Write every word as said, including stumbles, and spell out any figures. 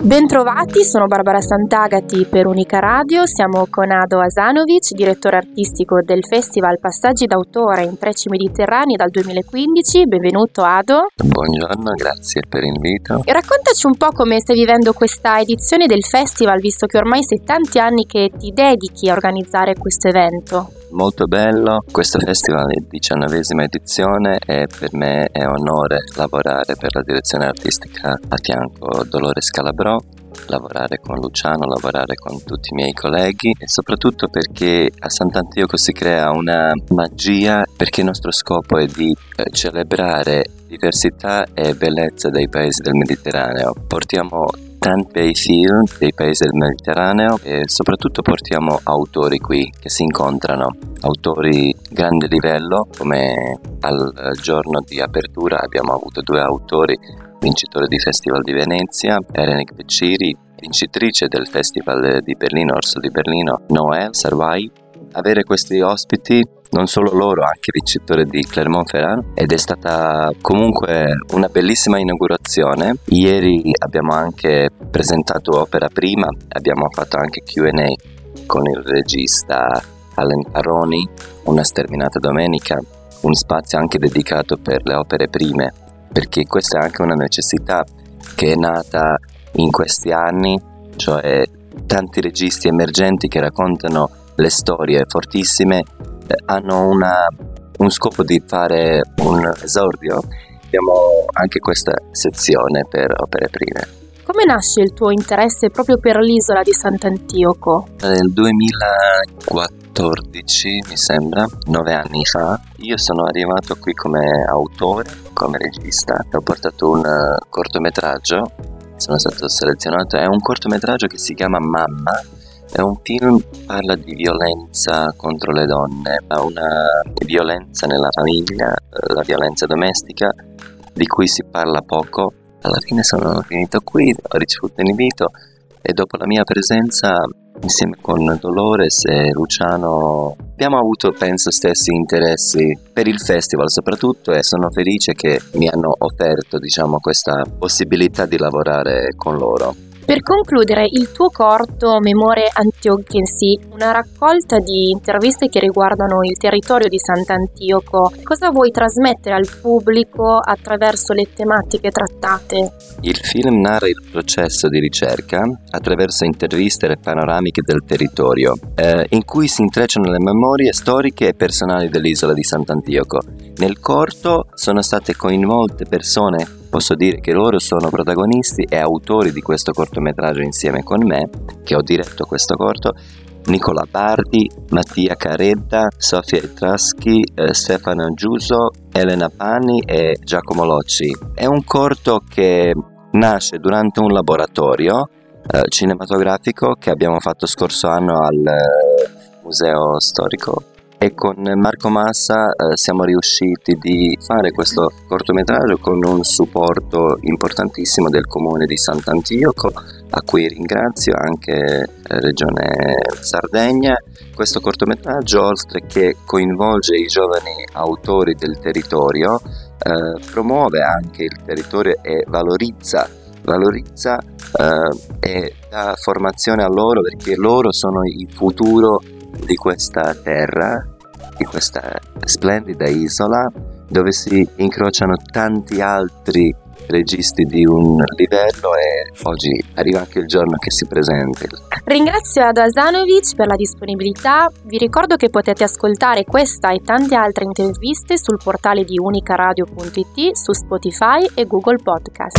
Bentrovati, sono Barbara Sant'Agati per Unica Radio, siamo con Ado Hasanović, direttore artistico del Festival Passaggi d'Autore in Intrecci Mediterranei dal duemilaquindici. Benvenuto Ado. Buongiorno, grazie per l'invito. E raccontaci un po' come stai vivendo questa edizione del festival, visto che ormai sei tanti anni che ti dedichi a organizzare questo evento. Molto bello, questo festival è la diciannovesima edizione e per me è onore lavorare per la direzione artistica a fianco Dolores Calabroni, lavorare con Luciano, lavorare con tutti i miei colleghi e soprattutto perché a Sant'Antioco si crea una magia, perché il nostro scopo è di celebrare diversità e bellezza dei paesi del Mediterraneo. Portiamo tanti bei film dei paesi del Mediterraneo e soprattutto portiamo autori qui che si incontrano, autori grande livello. Come al giorno di apertura abbiamo avuto due autori vincitore di Festival di Venezia, Erenic Pecciri, vincitrice del Festival di Berlino, Orso di Berlino, Noè Sarvai. Avere questi ospiti, non solo loro, anche vincitore di Clermont-Ferrand, ed è stata comunque una bellissima inaugurazione. Ieri abbiamo anche presentato opera prima, abbiamo fatto anche Q and A con il regista Alan Caroni, una sterminata domenica, un spazio anche dedicato per le opere prime, perché questa è anche una necessità che è nata in questi anni, cioè tanti registi emergenti che raccontano le storie fortissime eh, hanno una, un scopo di fare un esordio. Abbiamo anche questa sezione per opere prime. Come nasce il tuo interesse proprio per l'isola di Sant'Antioco? Nel duemilaquattordici, mi sembra, nove anni fa, io sono arrivato qui come autore, come regista, ho portato un cortometraggio, sono stato selezionato, è un cortometraggio che si chiama Mamma, è un film che parla di violenza contro le donne, una violenza nella famiglia, la violenza domestica, di cui si parla poco. Alla fine sono finito qui, ho ricevuto un invito e dopo la mia presenza insieme con Dolores e Luciano abbiamo avuto, penso, stessi interessi per il festival soprattutto, e sono felice che mi hanno offerto, diciamo, questa possibilità di lavorare con loro. Per concludere, il tuo corto Memorie Antiochensi, una raccolta di interviste che riguardano il territorio di Sant'Antioco, cosa vuoi trasmettere al pubblico attraverso le tematiche trattate? Il film narra il processo di ricerca attraverso interviste e panoramiche del territorio, eh, in cui si intrecciano le memorie storiche e personali dell'isola di Sant'Antioco. Nel corto sono state coinvolte persone, posso dire che loro sono protagonisti e autori di questo cortometraggio insieme con me, che ho diretto questo corto, Nicola Bardi, Mattia Caredda, Sofia Etraschi, eh, Stefano Giuso, Elena Pani e Giacomo Locci. È un corto che nasce durante un laboratorio eh, cinematografico che abbiamo fatto scorso anno al eh, Museo Storico. E con Marco Massa eh, siamo riusciti di fare questo cortometraggio con un supporto importantissimo del comune di Sant'Antioco, a cui ringrazio anche eh, Regione Sardegna. Questo cortometraggio, oltre che coinvolge i giovani autori del territorio, eh, promuove anche il territorio e valorizza valorizza eh, e dà formazione a loro, perché loro sono il futuro di questa terra, di questa splendida isola dove si incrociano tanti altri registi di un livello, e oggi arriva anche il giorno che si presenta. Ringrazio Ado Hasanović per la disponibilità. Vi ricordo che potete ascoltare questa e tante altre interviste sul portale di unica radio punto it, su Spotify e Google Podcast.